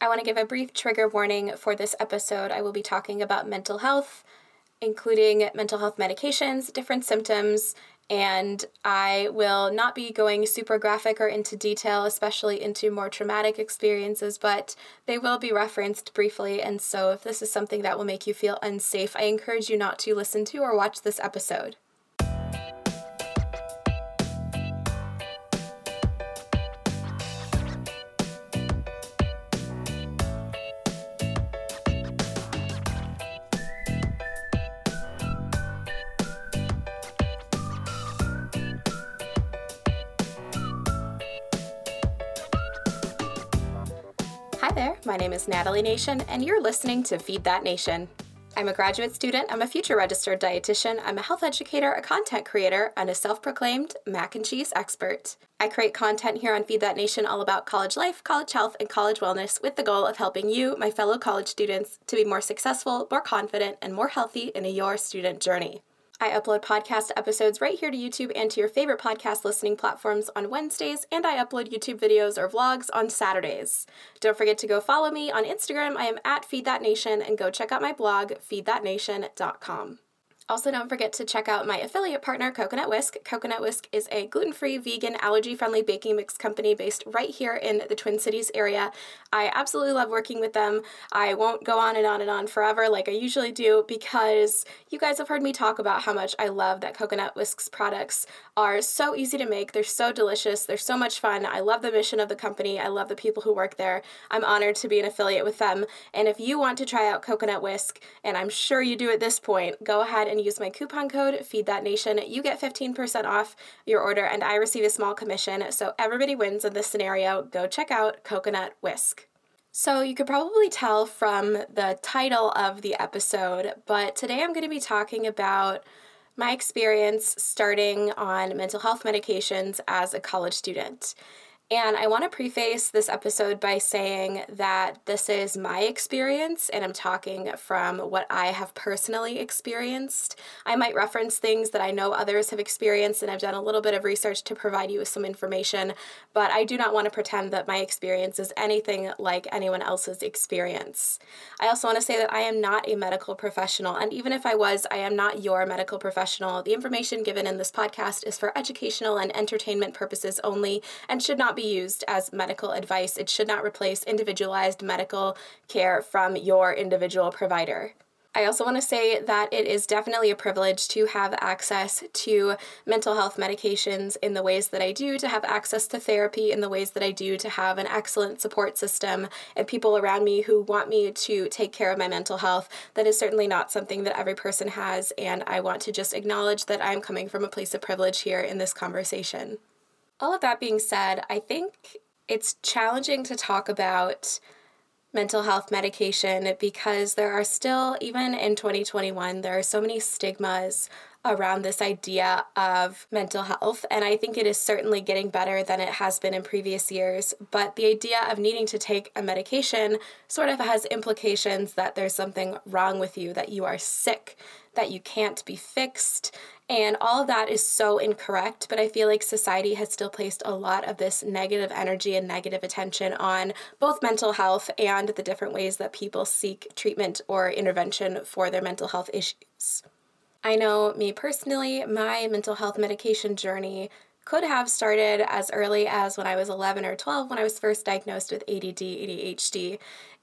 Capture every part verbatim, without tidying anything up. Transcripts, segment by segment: I want to give a brief trigger warning for this episode. I will be talking about mental health, including mental health medications, different symptoms, and I will not be going super graphic or into detail, especially into more traumatic experiences, but they will be referenced briefly. And so if this is something that will make you feel unsafe, I encourage you not to listen to or watch this episode. My name is Natalie Nation, and you're listening to Feed That Nation. I'm a graduate student, I'm a future registered dietitian, I'm a health educator, a content creator, and a self-proclaimed mac and cheese expert. I create content here on Feed That Nation all about college life, college health, and college wellness with the goal of helping you, my fellow college students, to be more successful, more confident, and more healthy in your student journey. I upload podcast episodes right here to YouTube and to your favorite podcast listening platforms on Wednesdays, and I upload YouTube videos or vlogs on Saturdays. Don't forget to go follow me on Instagram. I am at FeedThatNation, and go check out my blog, Feed That Nation dot com. Also, don't forget to check out my affiliate partner, Coconut Whisk. Coconut Whisk is a gluten-free, vegan, allergy-friendly baking mix company based right here in the Twin Cities area. I absolutely love working with them. I won't go on and on and on forever like I usually do, because you guys have heard me talk about how much I love that Coconut Whisk's products are so easy to make. They're so delicious. They're so much fun. I love the mission of the company. I love the people who work there. I'm honored to be an affiliate with them. And if you want to try out Coconut Whisk, and I'm sure you do at this point, go ahead and use my coupon code FeedThatNation. You get fifteen percent off your order, and I receive a small commission, so everybody wins in this scenario. Go check out Coconut Whisk. So you could probably tell from the title of the episode, but today I'm going to be talking about my experience starting on mental health medications as a college student. And I want to preface this episode by saying that this is my experience, and I'm talking from what I have personally experienced. I might reference things that I know others have experienced, and I've done a little bit of research to provide you with some information, but I do not want to pretend that my experience is anything like anyone else's experience. I also want to say that I am not a medical professional, and even if I was, I am not your medical professional. The information given in this podcast is for educational and entertainment purposes only, and should not be used as medical advice. It should not replace individualized medical care from your individual provider. I also want to say that it is definitely a privilege to have access to mental health medications in the ways that I do, to have access to therapy in the ways that I do, to have an excellent support system and people around me who want me to take care of my mental health. That is certainly not something that every person has, and I want to just acknowledge that I'm coming from a place of privilege here in this conversation. All of that being said, I think it's challenging to talk about mental health medication because there are still, even in twenty twenty-one, there are so many stigmas around this idea of mental health, and I think it is certainly getting better than it has been in previous years, but the idea of needing to take a medication sort of has implications that there's something wrong with you, that you are sick, that you can't be fixed, and all of that is so incorrect, but I feel like society has still placed a lot of this negative energy and negative attention on both mental health and the different ways that people seek treatment or intervention for their mental health issues. I know me personally, my mental health medication journey could have started as early as when I was eleven or twelve when I was first diagnosed with A D D, A D H D,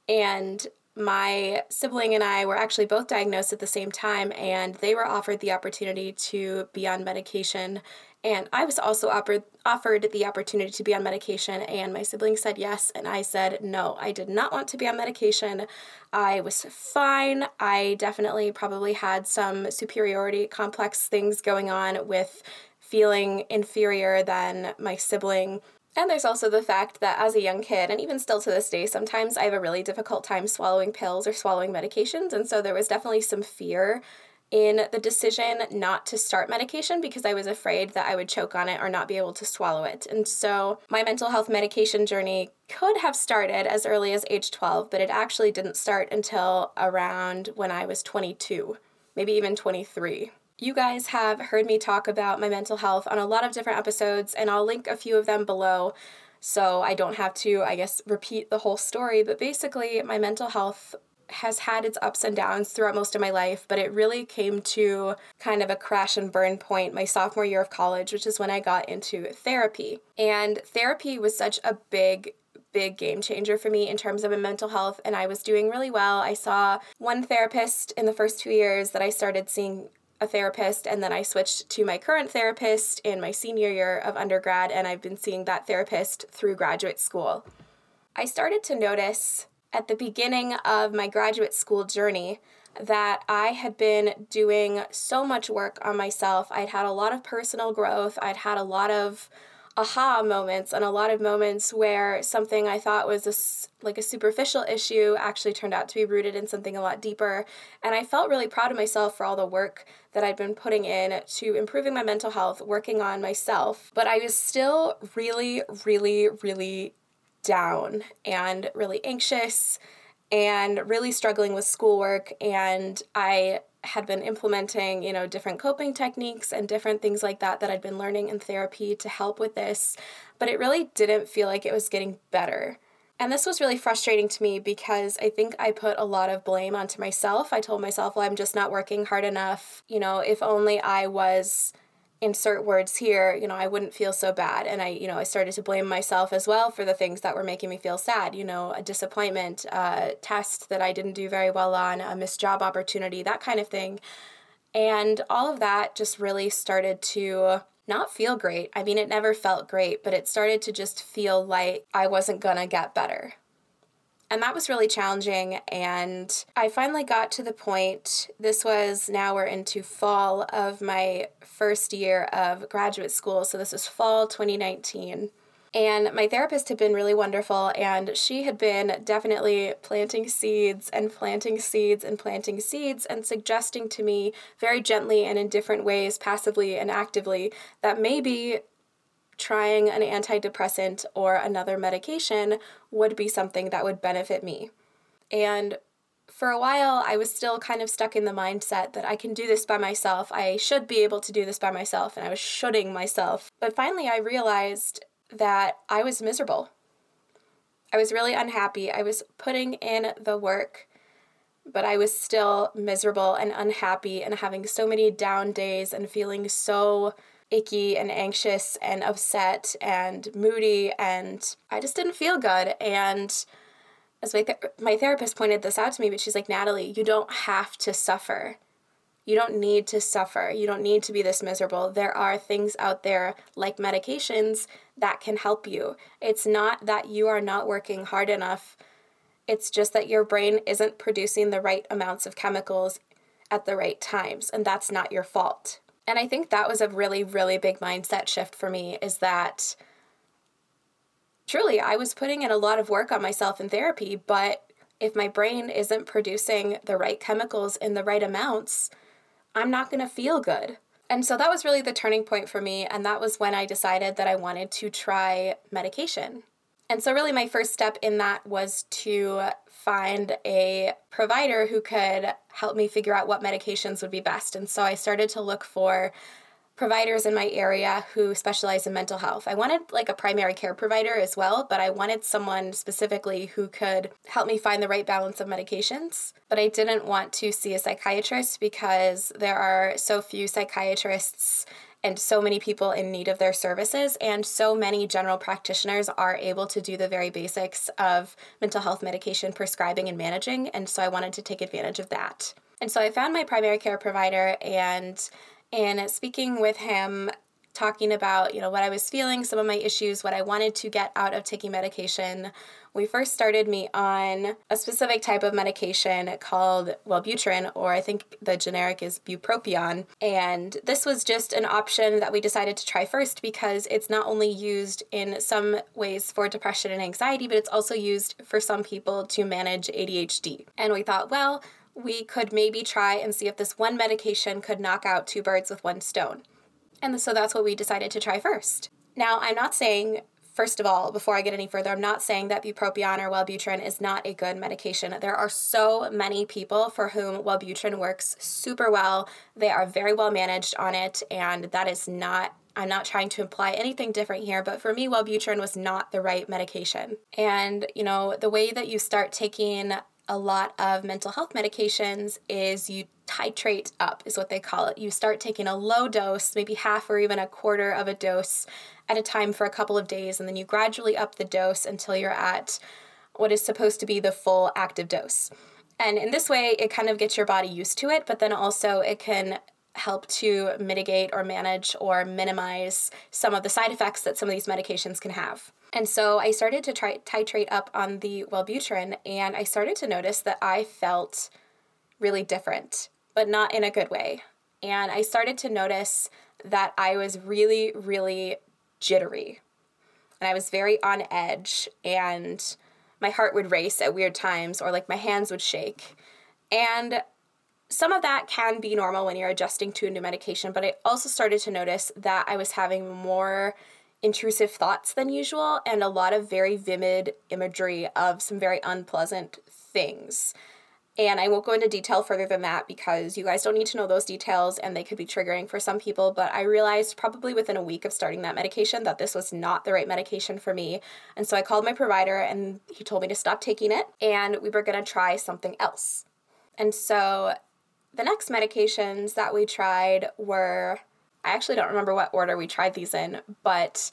and my sibling and I were actually both diagnosed at the same time, and they were offered the opportunity to be on medication, and I was also offered offered the opportunity to be on medication, and my sibling said yes, and I said no. I did not want to be on medication. I was fine. I definitely probably had some superiority complex things going on with feeling inferior than my sibling. And there's also the fact that as a young kid, and even still to this day, sometimes I have a really difficult time swallowing pills or swallowing medications, and so there was definitely some fear in the decision not to start medication because I was afraid that I would choke on it or not be able to swallow it. And so my mental health medication journey could have started as early as age twelve, but it actually didn't start until around when I was twenty-two, maybe even twenty-three. You guys have heard me talk about my mental health on a lot of different episodes, and I'll link a few of them below. So I don't have to, I guess, repeat the whole story. But basically, my mental health has had its ups and downs throughout most of my life, but it really came to kind of a crash and burn point my sophomore year of college, which is when I got into therapy. And therapy was such a big, big game changer for me in terms of my mental health, and I was doing really well. I saw one therapist in the first two years that I started seeing a therapist, and then I switched to my current therapist in my senior year of undergrad, and I've been seeing that therapist through graduate school. I started to notice at the beginning of my graduate school journey that I had been doing so much work on myself. I'd had a lot of personal growth. I'd had a lot of aha moments and a lot of moments where something I thought was a, like a superficial issue actually turned out to be rooted in something a lot deeper. And I felt really proud of myself for all the work that I'd been putting in to improving my mental health, working on myself. But I was still really, really, really down and really anxious and really struggling with schoolwork. And I had been implementing, you know, different coping techniques and different things like that that I'd been learning in therapy to help with this, but it really didn't feel like it was getting better. And this was really frustrating to me because I think I put a lot of blame onto myself. I told myself, well, I'm just not working hard enough. You know, if only I was, insert words here, you know, I wouldn't feel so bad. And I, you know, I started to blame myself as well for the things that were making me feel sad, you know, a disappointment, a test that I didn't do very well on, a missed job opportunity, that kind of thing. And all of that just really started to not feel great. I mean, it never felt great, but it started to just feel like I wasn't gonna get better. And that was really challenging, and I finally got to the point, this was, now we're into fall of my first year of graduate school, so this is fall twenty nineteen, and my therapist had been really wonderful, and she had been definitely planting seeds and planting seeds and planting seeds and suggesting to me very gently and in different ways, passively and actively, that maybe trying an antidepressant or another medication would be something that would benefit me. And for a while, I was still kind of stuck in the mindset that I can do this by myself. I should be able to do this by myself, and I was shoulding myself. But finally, I realized that I was miserable. I was really unhappy. I was putting in the work, but I was still miserable and unhappy and having so many down days and feeling so icky and anxious and upset and moody, and I just didn't feel good. And as my, th- my therapist pointed this out to me, but she's like, Natalie, you don't have to suffer. You don't need to suffer. You don't need to be this miserable. There are things out there like medications that can help you. It's not that you are not working hard enough. It's just that your brain isn't producing the right amounts of chemicals at the right times, and that's not your fault. And I think that was a really, really big mindset shift for me, is that truly I was putting in a lot of work on myself in therapy, but if my brain isn't producing the right chemicals in the right amounts, I'm not going to feel good. And so that was really the turning point for me, and that was when I decided that I wanted to try medication. And so really my first step in that was to find a provider who could help me figure out what medications would be best. And so I started to look for providers in my area who specialize in mental health. I wanted like a primary care provider as well, but I wanted someone specifically who could help me find the right balance of medications. But I didn't want to see a psychiatrist because there are so few psychiatrists and so many people in need of their services, and so many general practitioners are able to do the very basics of mental health medication prescribing and managing, and so I wanted to take advantage of that. And so I found my primary care provider, and in speaking with him, talking about, you know, what I was feeling, some of my issues, what I wanted to get out of taking medication, we first started me on a specific type of medication called Wellbutrin, or I think the generic is Bupropion. And this was just an option that we decided to try first because it's not only used in some ways for depression and anxiety, but it's also used for some people to manage A D H D. And we thought, well, we could maybe try and see if this one medication could knock out two birds with one stone. And so that's what we decided to try first. Now, I'm not saying, first of all, before I get any further, I'm not saying that bupropion or Wellbutrin is not a good medication. There are so many people for whom Wellbutrin works super well. They are very well managed on it, and that is not I'm not trying to imply anything different here, but for me, Wellbutrin was not the right medication. And, you know, the way that you start taking a lot of mental health medications is you titrate up, is what they call it. You start taking a low dose, maybe half or even a quarter of a dose at a time for a couple of days, and then you gradually up the dose until you're at what is supposed to be the full active dose. And in this way, it kind of gets your body used to it, but then also it can help to mitigate or manage or minimize some of the side effects that some of these medications can have. And so I started to try titrate up on the Wellbutrin, and I started to notice that I felt really different, but not in a good way. And I started to notice that I was really, really jittery, and I was very on edge, and my heart would race at weird times, or like my hands would shake. And some of that can be normal when you're adjusting to a new medication, but I also started to notice that I was having more intrusive thoughts than usual and a lot of very vivid imagery of some very unpleasant things. And I won't go into detail further than that because you guys don't need to know those details and they could be triggering for some people, but I realized probably within a week of starting that medication that this was not the right medication for me. And so I called my provider and he told me to stop taking it and we were going to try something else. And so the next medications that we tried were, I actually don't remember what order we tried these in, but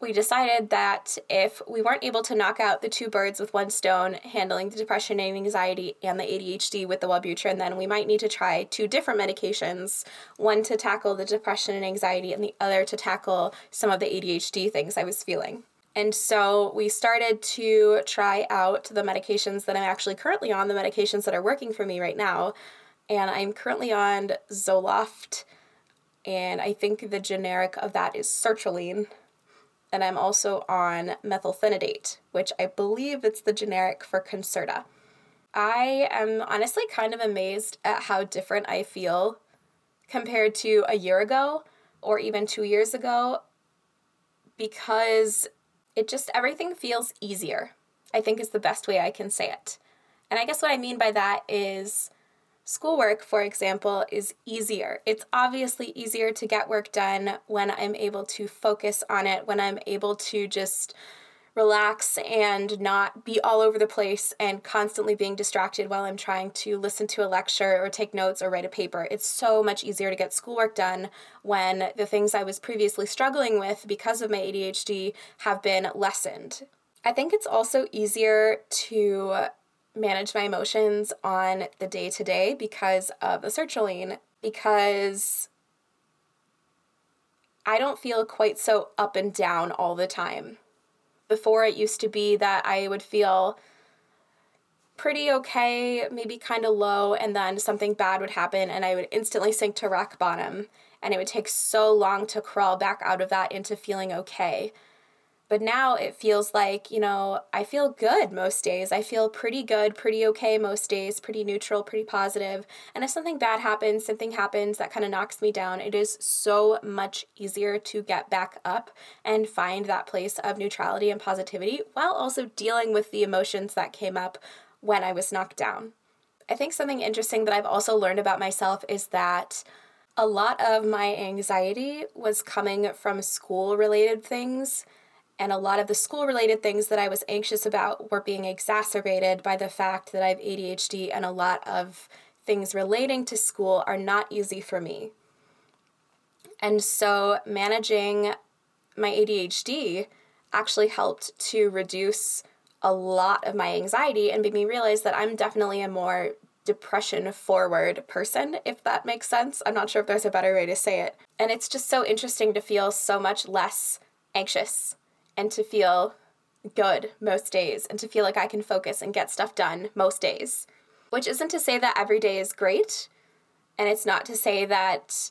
we decided that if we weren't able to knock out the two birds with one stone, handling the depression and anxiety and the A D H D with the Wellbutrin, then we might need to try two different medications, one to tackle the depression and anxiety and the other to tackle some of the A D H D things I was feeling. And so we started to try out the medications that I'm actually currently on, the medications that are working for me right now. And I'm currently on Zoloft, and I think the generic of that is sertraline. And I'm also on methylphenidate, which I believe it's the generic for Concerta. I am honestly kind of amazed at how different I feel compared to a year ago or even two years ago because it just, everything feels easier, I think is the best way I can say it. And I guess what I mean by that is schoolwork, for example, is easier. It's obviously easier to get work done when I'm able to focus on it, when I'm able to just relax and not be all over the place and constantly being distracted while I'm trying to listen to a lecture or take notes or write a paper. It's so much easier to get schoolwork done when the things I was previously struggling with because of my A D H D have been lessened. I think it's also easier to manage my emotions on the day-to-day because of the sertraline, because I don't feel quite so up and down all the time. Before, it used to be that I would feel pretty okay, maybe kind of low, and then something bad would happen and I would instantly sink to rock bottom, and it would take so long to crawl back out of that into feeling okay. But now it feels like, you know, I feel good most days. I feel pretty good, pretty okay most days, pretty neutral, pretty positive. And if something bad happens, something happens that kind of knocks me down, it is so much easier to get back up and find that place of neutrality and positivity while also dealing with the emotions that came up when I was knocked down. I think something interesting that I've also learned about myself is that a lot of my anxiety was coming from school-related things. And a lot of the school-related things that I was anxious about were being exacerbated by the fact that I have A D H D, and a lot of things relating to school are not easy for me. And so managing my A D H D actually helped to reduce a lot of my anxiety and made me realize that I'm definitely a more depression-forward person, if that makes sense. I'm not sure if there's a better way to say it. And it's just so interesting to feel so much less anxious and to feel good most days, and to feel like I can focus and get stuff done most days. Which isn't to say that every day is great, and it's not to say that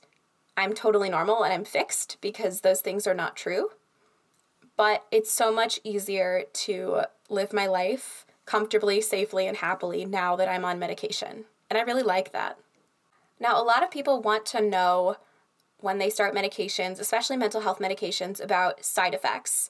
I'm totally normal and I'm fixed, because those things are not true. But it's so much easier to live my life comfortably, safely, and happily now that I'm on medication. And I really like that. Now, a lot of people want to know when they start medications, especially mental health medications, about side effects.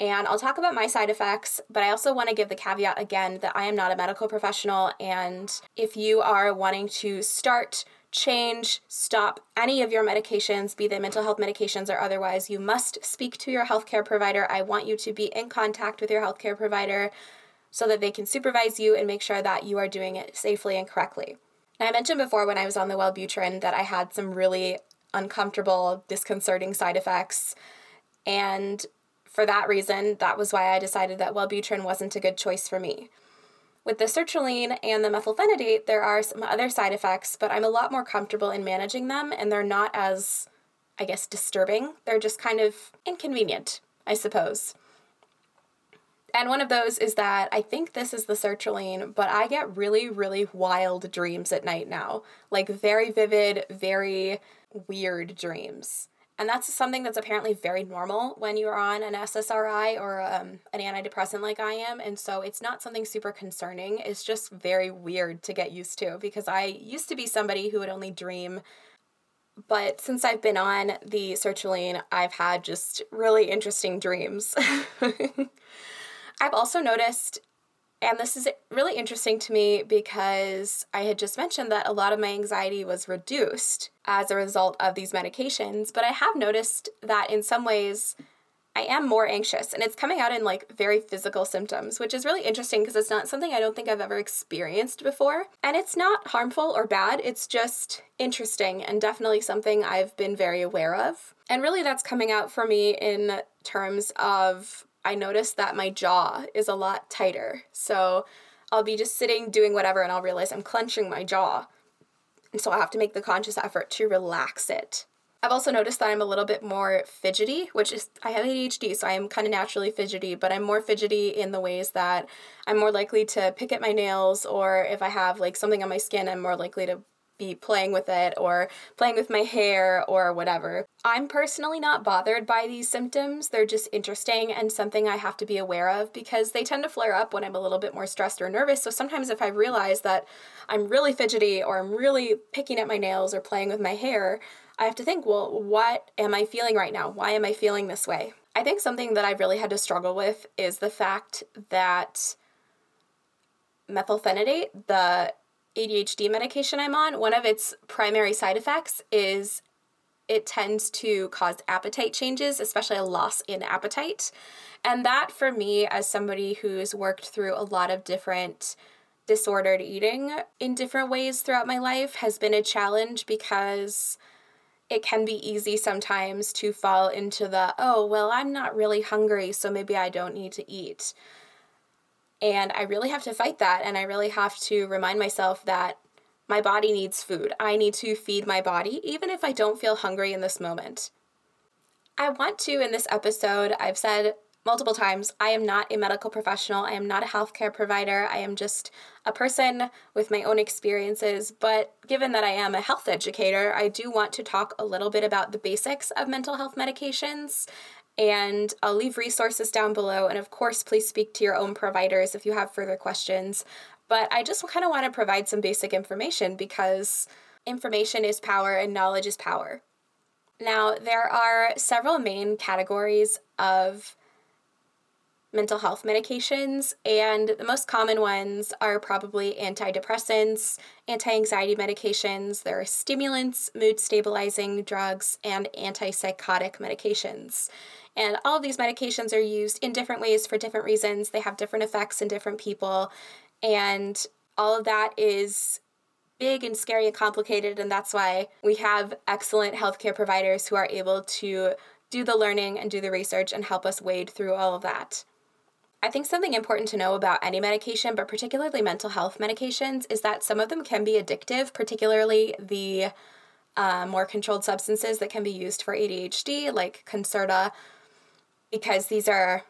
And I'll talk about my side effects, but I also want to give the caveat again that I am not a medical professional, and if you are wanting to start change, stop any of your medications, be they mental health medications or otherwise. You must speak to your healthcare provider. I want you to be in contact with your healthcare provider so that they can supervise you and make sure that you are doing it safely and correctly. Now, I mentioned before when I was on the Wellbutrin that I had some really uncomfortable, disconcerting side effects, and for that reason, that was why I decided that Wellbutrin wasn't a good choice for me. With the sertraline and the methylphenidate, there are some other side effects, but I'm a lot more comfortable in managing them, and they're not as, I guess, disturbing. They're just kind of inconvenient, I suppose. And one of those is that I think this is the sertraline, but I get really, really wild dreams at night now. Like very vivid, very weird dreams. And that's something that's apparently very normal when you're on an S S R I or um, an antidepressant like I am. And so it's not something super concerning. It's just very weird to get used to because I used to be somebody who would only dream. But since I've been on the sertraline, I've had just really interesting dreams. I've also noticed, and this is really interesting to me because I had just mentioned that a lot of my anxiety was reduced as a result of these medications, but I have noticed that in some ways I am more anxious, and it's coming out in like very physical symptoms, which is really interesting because it's not something I don't think I've ever experienced before, and it's not harmful or bad, it's just interesting and definitely something I've been very aware of. And really that's coming out for me in terms of I notice that my jaw is a lot tighter. So I'll be just sitting doing whatever and I'll realize I'm clenching my jaw. And so I'll have to make the conscious effort to relax it. I've also noticed that I'm a little bit more fidgety, which is, I have A D H D, so I am kind of naturally fidgety, but I'm more fidgety in the ways that I'm more likely to pick at my nails, or if I have like something on my skin, I'm more likely to be playing with it or playing with my hair or whatever. I'm personally not bothered by these symptoms. They're just interesting and something I have to be aware of because they tend to flare up when I'm a little bit more stressed or nervous. So sometimes if I realize that I'm really fidgety or I'm really picking at my nails or playing with my hair, I have to think, well, what am I feeling right now? Why am I feeling this way? I think something that I really had to struggle with is the fact that methylphenidate, the A D H D medication I'm on, one of its primary side effects is it tends to cause appetite changes, especially a loss in appetite. And that for me, as somebody who's worked through a lot of different disordered eating in different ways throughout my life, has been a challenge because it can be easy sometimes to fall into the, oh, well, I'm not really hungry, so maybe I don't need to eat. And I really have to fight that, and I really have to remind myself that my body needs food. I need to feed my body, even if I don't feel hungry in this moment. I want to, in this episode, I've said multiple times, I am not a medical professional. I am not a healthcare provider. I am just a person with my own experiences. But given that I am a health educator, I do want to talk a little bit about the basics of mental health medications. And I'll leave resources down below. And of course, please speak to your own providers if you have further questions. But I just kind of want to provide some basic information because information is power and knowledge is power. Now, there are several main categories of mental health medications, and the most common ones are probably antidepressants, anti-anxiety medications, there are stimulants, mood-stabilizing drugs, and antipsychotic medications. And all of these medications are used in different ways for different reasons. They have different effects in different people, and all of that is big and scary and complicated, and that's why we have excellent healthcare providers who are able to do the learning and do the research and help us wade through all of that. I think something important to know about any medication, but particularly mental health medications, is that some of them can be addictive, particularly the uh, more controlled substances that can be used for A D H D, like Concerta, because these are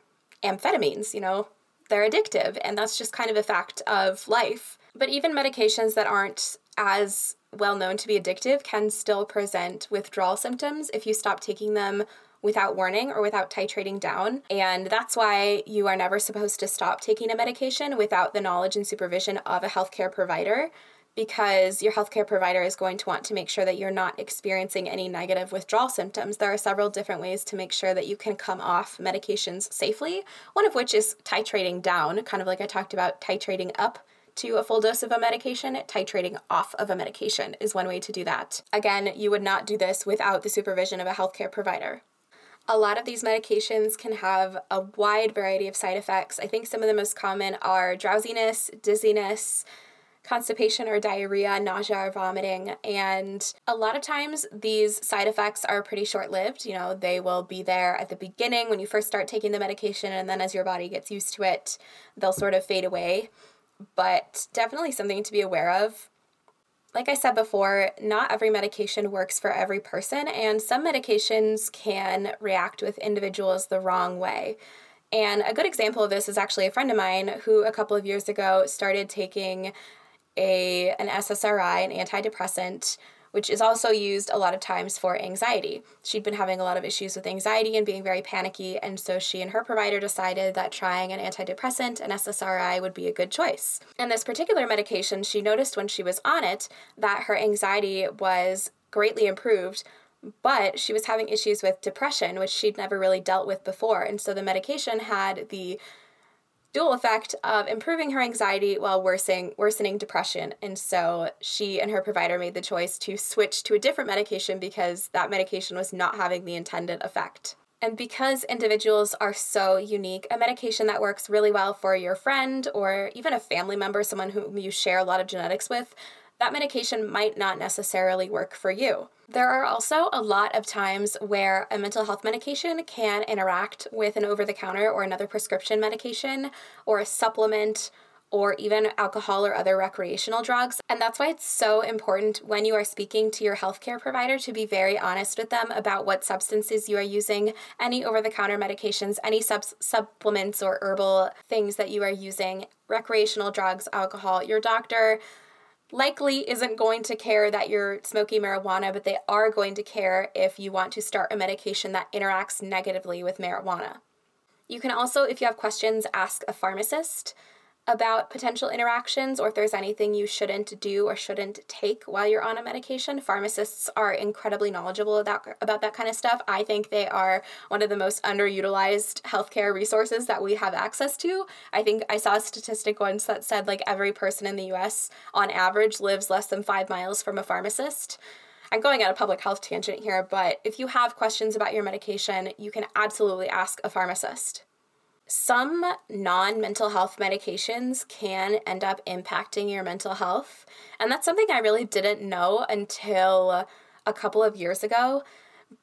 amphetamines, you know, they're addictive, and that's just kind of a fact of life. But even medications that aren't as well known to be addictive can still present withdrawal symptoms if you stop taking them without warning or without titrating down. And that's why you are never supposed to stop taking a medication without the knowledge and supervision of a healthcare provider, because your healthcare provider is going to want to make sure that you're not experiencing any negative withdrawal symptoms. There are several different ways to make sure that you can come off medications safely, one of which is titrating down, kind of like I talked about titrating up to a full dose of a medication, titrating off of a medication is one way to do that. Again, you would not do this without the supervision of a healthcare provider. A lot of these medications can have a wide variety of side effects. I think some of the most common are drowsiness, dizziness, constipation or diarrhea, nausea or vomiting. And a lot of times these side effects are pretty short-lived. You know, they will be there at the beginning when you first start taking the medication, and then as your body gets used to it, they'll sort of fade away. But definitely something to be aware of. Like I said before, not every medication works for every person, and some medications can react with individuals the wrong way. And a good example of this is actually a friend of mine who a couple of years ago started taking a an S S R I, an antidepressant, which is also used a lot of times for anxiety. She'd been having a lot of issues with anxiety and being very panicky, and so she and her provider decided that trying an antidepressant, an S S R I, would be a good choice. And this particular medication, she noticed when she was on it that her anxiety was greatly improved, but she was having issues with depression, which she'd never really dealt with before. And so the medication had the dual effect of improving her anxiety while worsening, worsening depression. And so she and her provider made the choice to switch to a different medication because that medication was not having the intended effect. And because individuals are so unique, a medication that works really well for your friend or even a family member, someone whom you share a lot of genetics with, that medication might not necessarily work for you. There are also a lot of times where a mental health medication can interact with an over-the-counter or another prescription medication or a supplement or even alcohol or other recreational drugs. And that's why it's so important when you are speaking to your healthcare provider to be very honest with them about what substances you are using, any over-the-counter medications, any sub- supplements or herbal things that you are using, recreational drugs, alcohol. Your doctor likely isn't going to care that you're smoking marijuana, but they are going to care if you want to start a medication that interacts negatively with marijuana. You can also, if you have questions, ask a pharmacist about potential interactions or if there's anything you shouldn't do or shouldn't take while you're on a medication. Pharmacists are incredibly knowledgeable about, about that kind of stuff. I think they are one of the most underutilized healthcare resources that we have access to. I think I saw a statistic once that said like every person in the U S on average lives less than five miles from a pharmacist. I'm going on a public health tangent here, but if you have questions about your medication, you can absolutely ask a pharmacist. Some non-mental health medications can end up impacting your mental health, and that's something I really didn't know until a couple of years ago,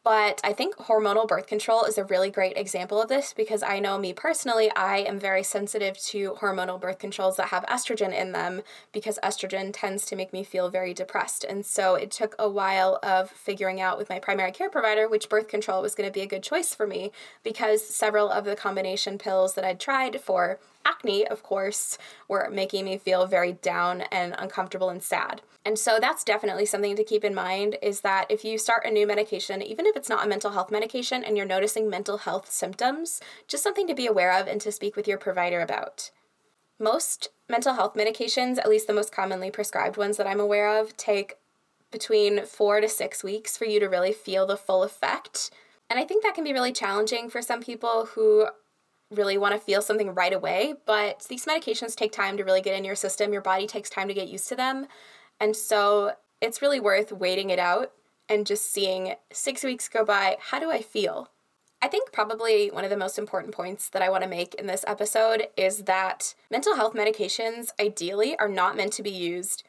but I think hormonal birth control is a really great example of this because I know me personally, I am very sensitive to hormonal birth controls that have estrogen in them because estrogen tends to make me feel very depressed, and so it took a while of figuring out with my primary care provider which birth control was going to be a good choice for me because several of the combination pills that I'd tried for acne, of course, were making me feel very down and uncomfortable and sad. And so that's definitely something to keep in mind is that if you start a new medication, even if it's not a mental health medication and you're noticing mental health symptoms, just something to be aware of and to speak with your provider about. Most mental health medications, at least the most commonly prescribed ones that I'm aware of, take between four to six weeks for you to really feel the full effect. And I think that can be really challenging for some people who really want to feel something right away, but these medications take time to really get in your system. Your body takes time to get used to them. And so it's really worth waiting it out and just seeing six weeks go by. How do I feel? I think probably one of the most important points that I want to make in this episode is that mental health medications ideally are not meant to be used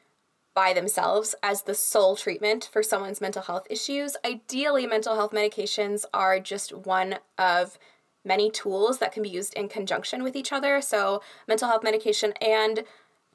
by themselves as the sole treatment for someone's mental health issues. Ideally, mental health medications are just one of many tools that can be used in conjunction with each other. So mental health medication and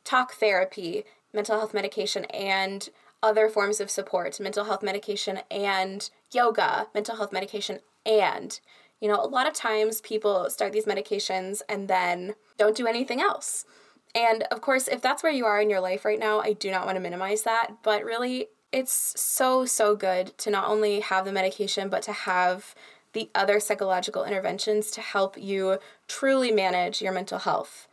talk therapy, mental health medication and other forms of support, mental health medication and yoga, mental health medication and, you know, a lot of times people start these medications and then don't do anything else. And of course, if that's where you are in your life right now, I do not want to minimize that, but really it's so, so good to not only have the medication, but to have the other psychological interventions to help you truly manage your mental health.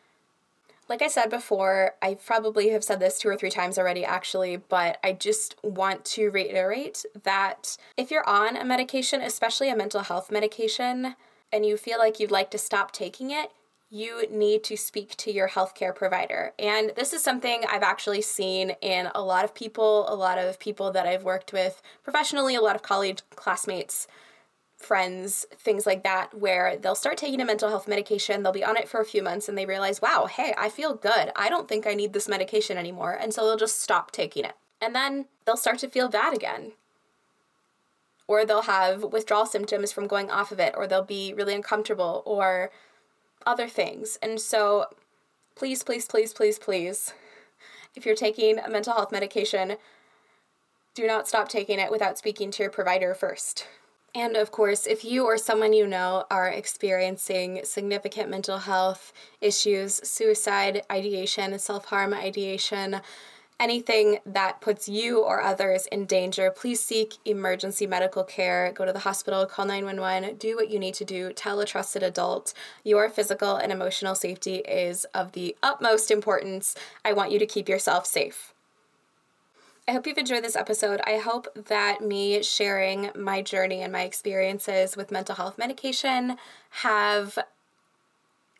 Like I said before, I probably have said this two or three times already actually, but I just want to reiterate that if you're on a medication, especially a mental health medication, and you feel like you'd like to stop taking it, you need to speak to your healthcare provider. And this is something I've actually seen in a lot of people, a lot of people that I've worked with professionally, a lot of college classmates, friends, things like that, where they'll start taking a mental health medication, they'll be on it for a few months, and they realize, wow, hey, I feel good. I don't think I need this medication anymore. And so they'll just stop taking it. And then they'll start to feel bad again. Or they'll have withdrawal symptoms from going off of it, or they'll be really uncomfortable, or other things. And so please, please, please, please, please, if you're taking a mental health medication, do not stop taking it without speaking to your provider first. And of course, if you or someone you know are experiencing significant mental health issues, suicide ideation, self-harm ideation, anything that puts you or others in danger, please seek emergency medical care. Go to the hospital, call nine one one, do what you need to do, tell a trusted adult. Your physical and emotional safety is of the utmost importance. I want you to keep yourself safe. I hope you've enjoyed this episode. I hope that me sharing my journey and my experiences with mental health medication have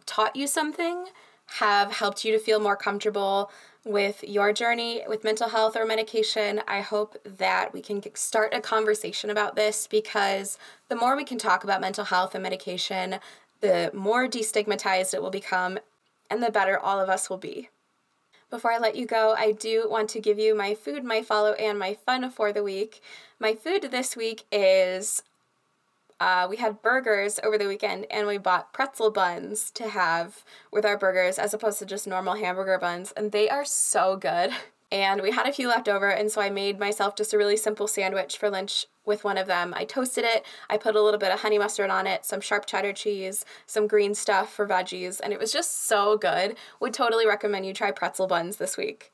taught you something, have helped you to feel more comfortable with your journey with mental health or medication. I hope that we can start a conversation about this, because the more we can talk about mental health and medication, the more destigmatized it will become and the better all of us will be. Before I let you go, I do want to give you my food, my follow, and my fun for the week. My food this week is Uh, we had burgers over the weekend, and we bought pretzel buns to have with our burgers as opposed to just normal hamburger buns, and they are so good. And we had a few left over, and so I made myself just a really simple sandwich for lunch with one of them. I toasted it, I put a little bit of honey mustard on it, some sharp cheddar cheese, some green stuff for veggies, and it was just so good. Would totally recommend you try pretzel buns this week.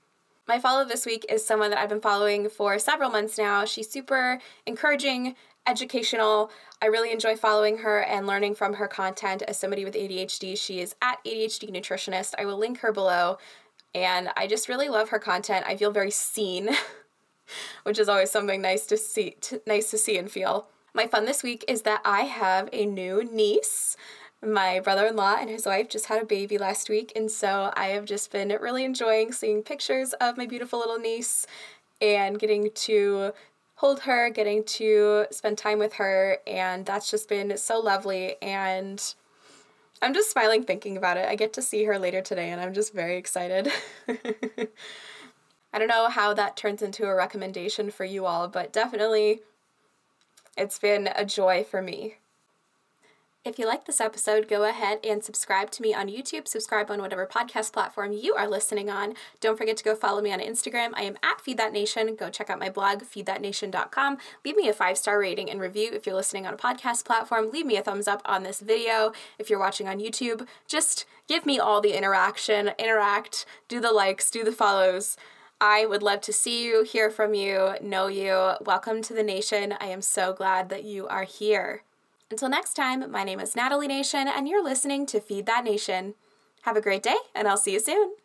My follow this week is someone that I've been following for several months now. She's super encouraging, educational. I really enjoy following her and learning from her content as somebody with A D H D. She is at A D H D Nutritionist. I will link her below. And I just really love her content. I feel very seen, which is always something nice to see, t- nice to see and feel. My fun this week is that I have a new niece. My brother-in-law and his wife just had a baby last week, and so I have just been really enjoying seeing pictures of my beautiful little niece and getting to hold her, getting to spend time with her, and that's just been so lovely, and I'm just smiling thinking about it. I get to see her later today, and I'm just very excited. I don't know how that turns into a recommendation for you all, but definitely it's been a joy for me. If you like this episode, go ahead and subscribe to me on YouTube, subscribe on whatever podcast platform you are listening on. Don't forget to go follow me on Instagram. I am at Feed That Nation. Go check out my blog, feed that nation dot com. Leave me a five-star rating and review if you're listening on a podcast platform. Leave me a thumbs up on this video. If you're watching on YouTube, just give me all the interaction. Interact, do the likes, do the follows. I would love to see you, hear from you, know you. Welcome to the nation. I am so glad that you are here. Until next time, my name is Natalie Nation, and you're listening to Feed That Nation. Have a great day, and I'll see you soon.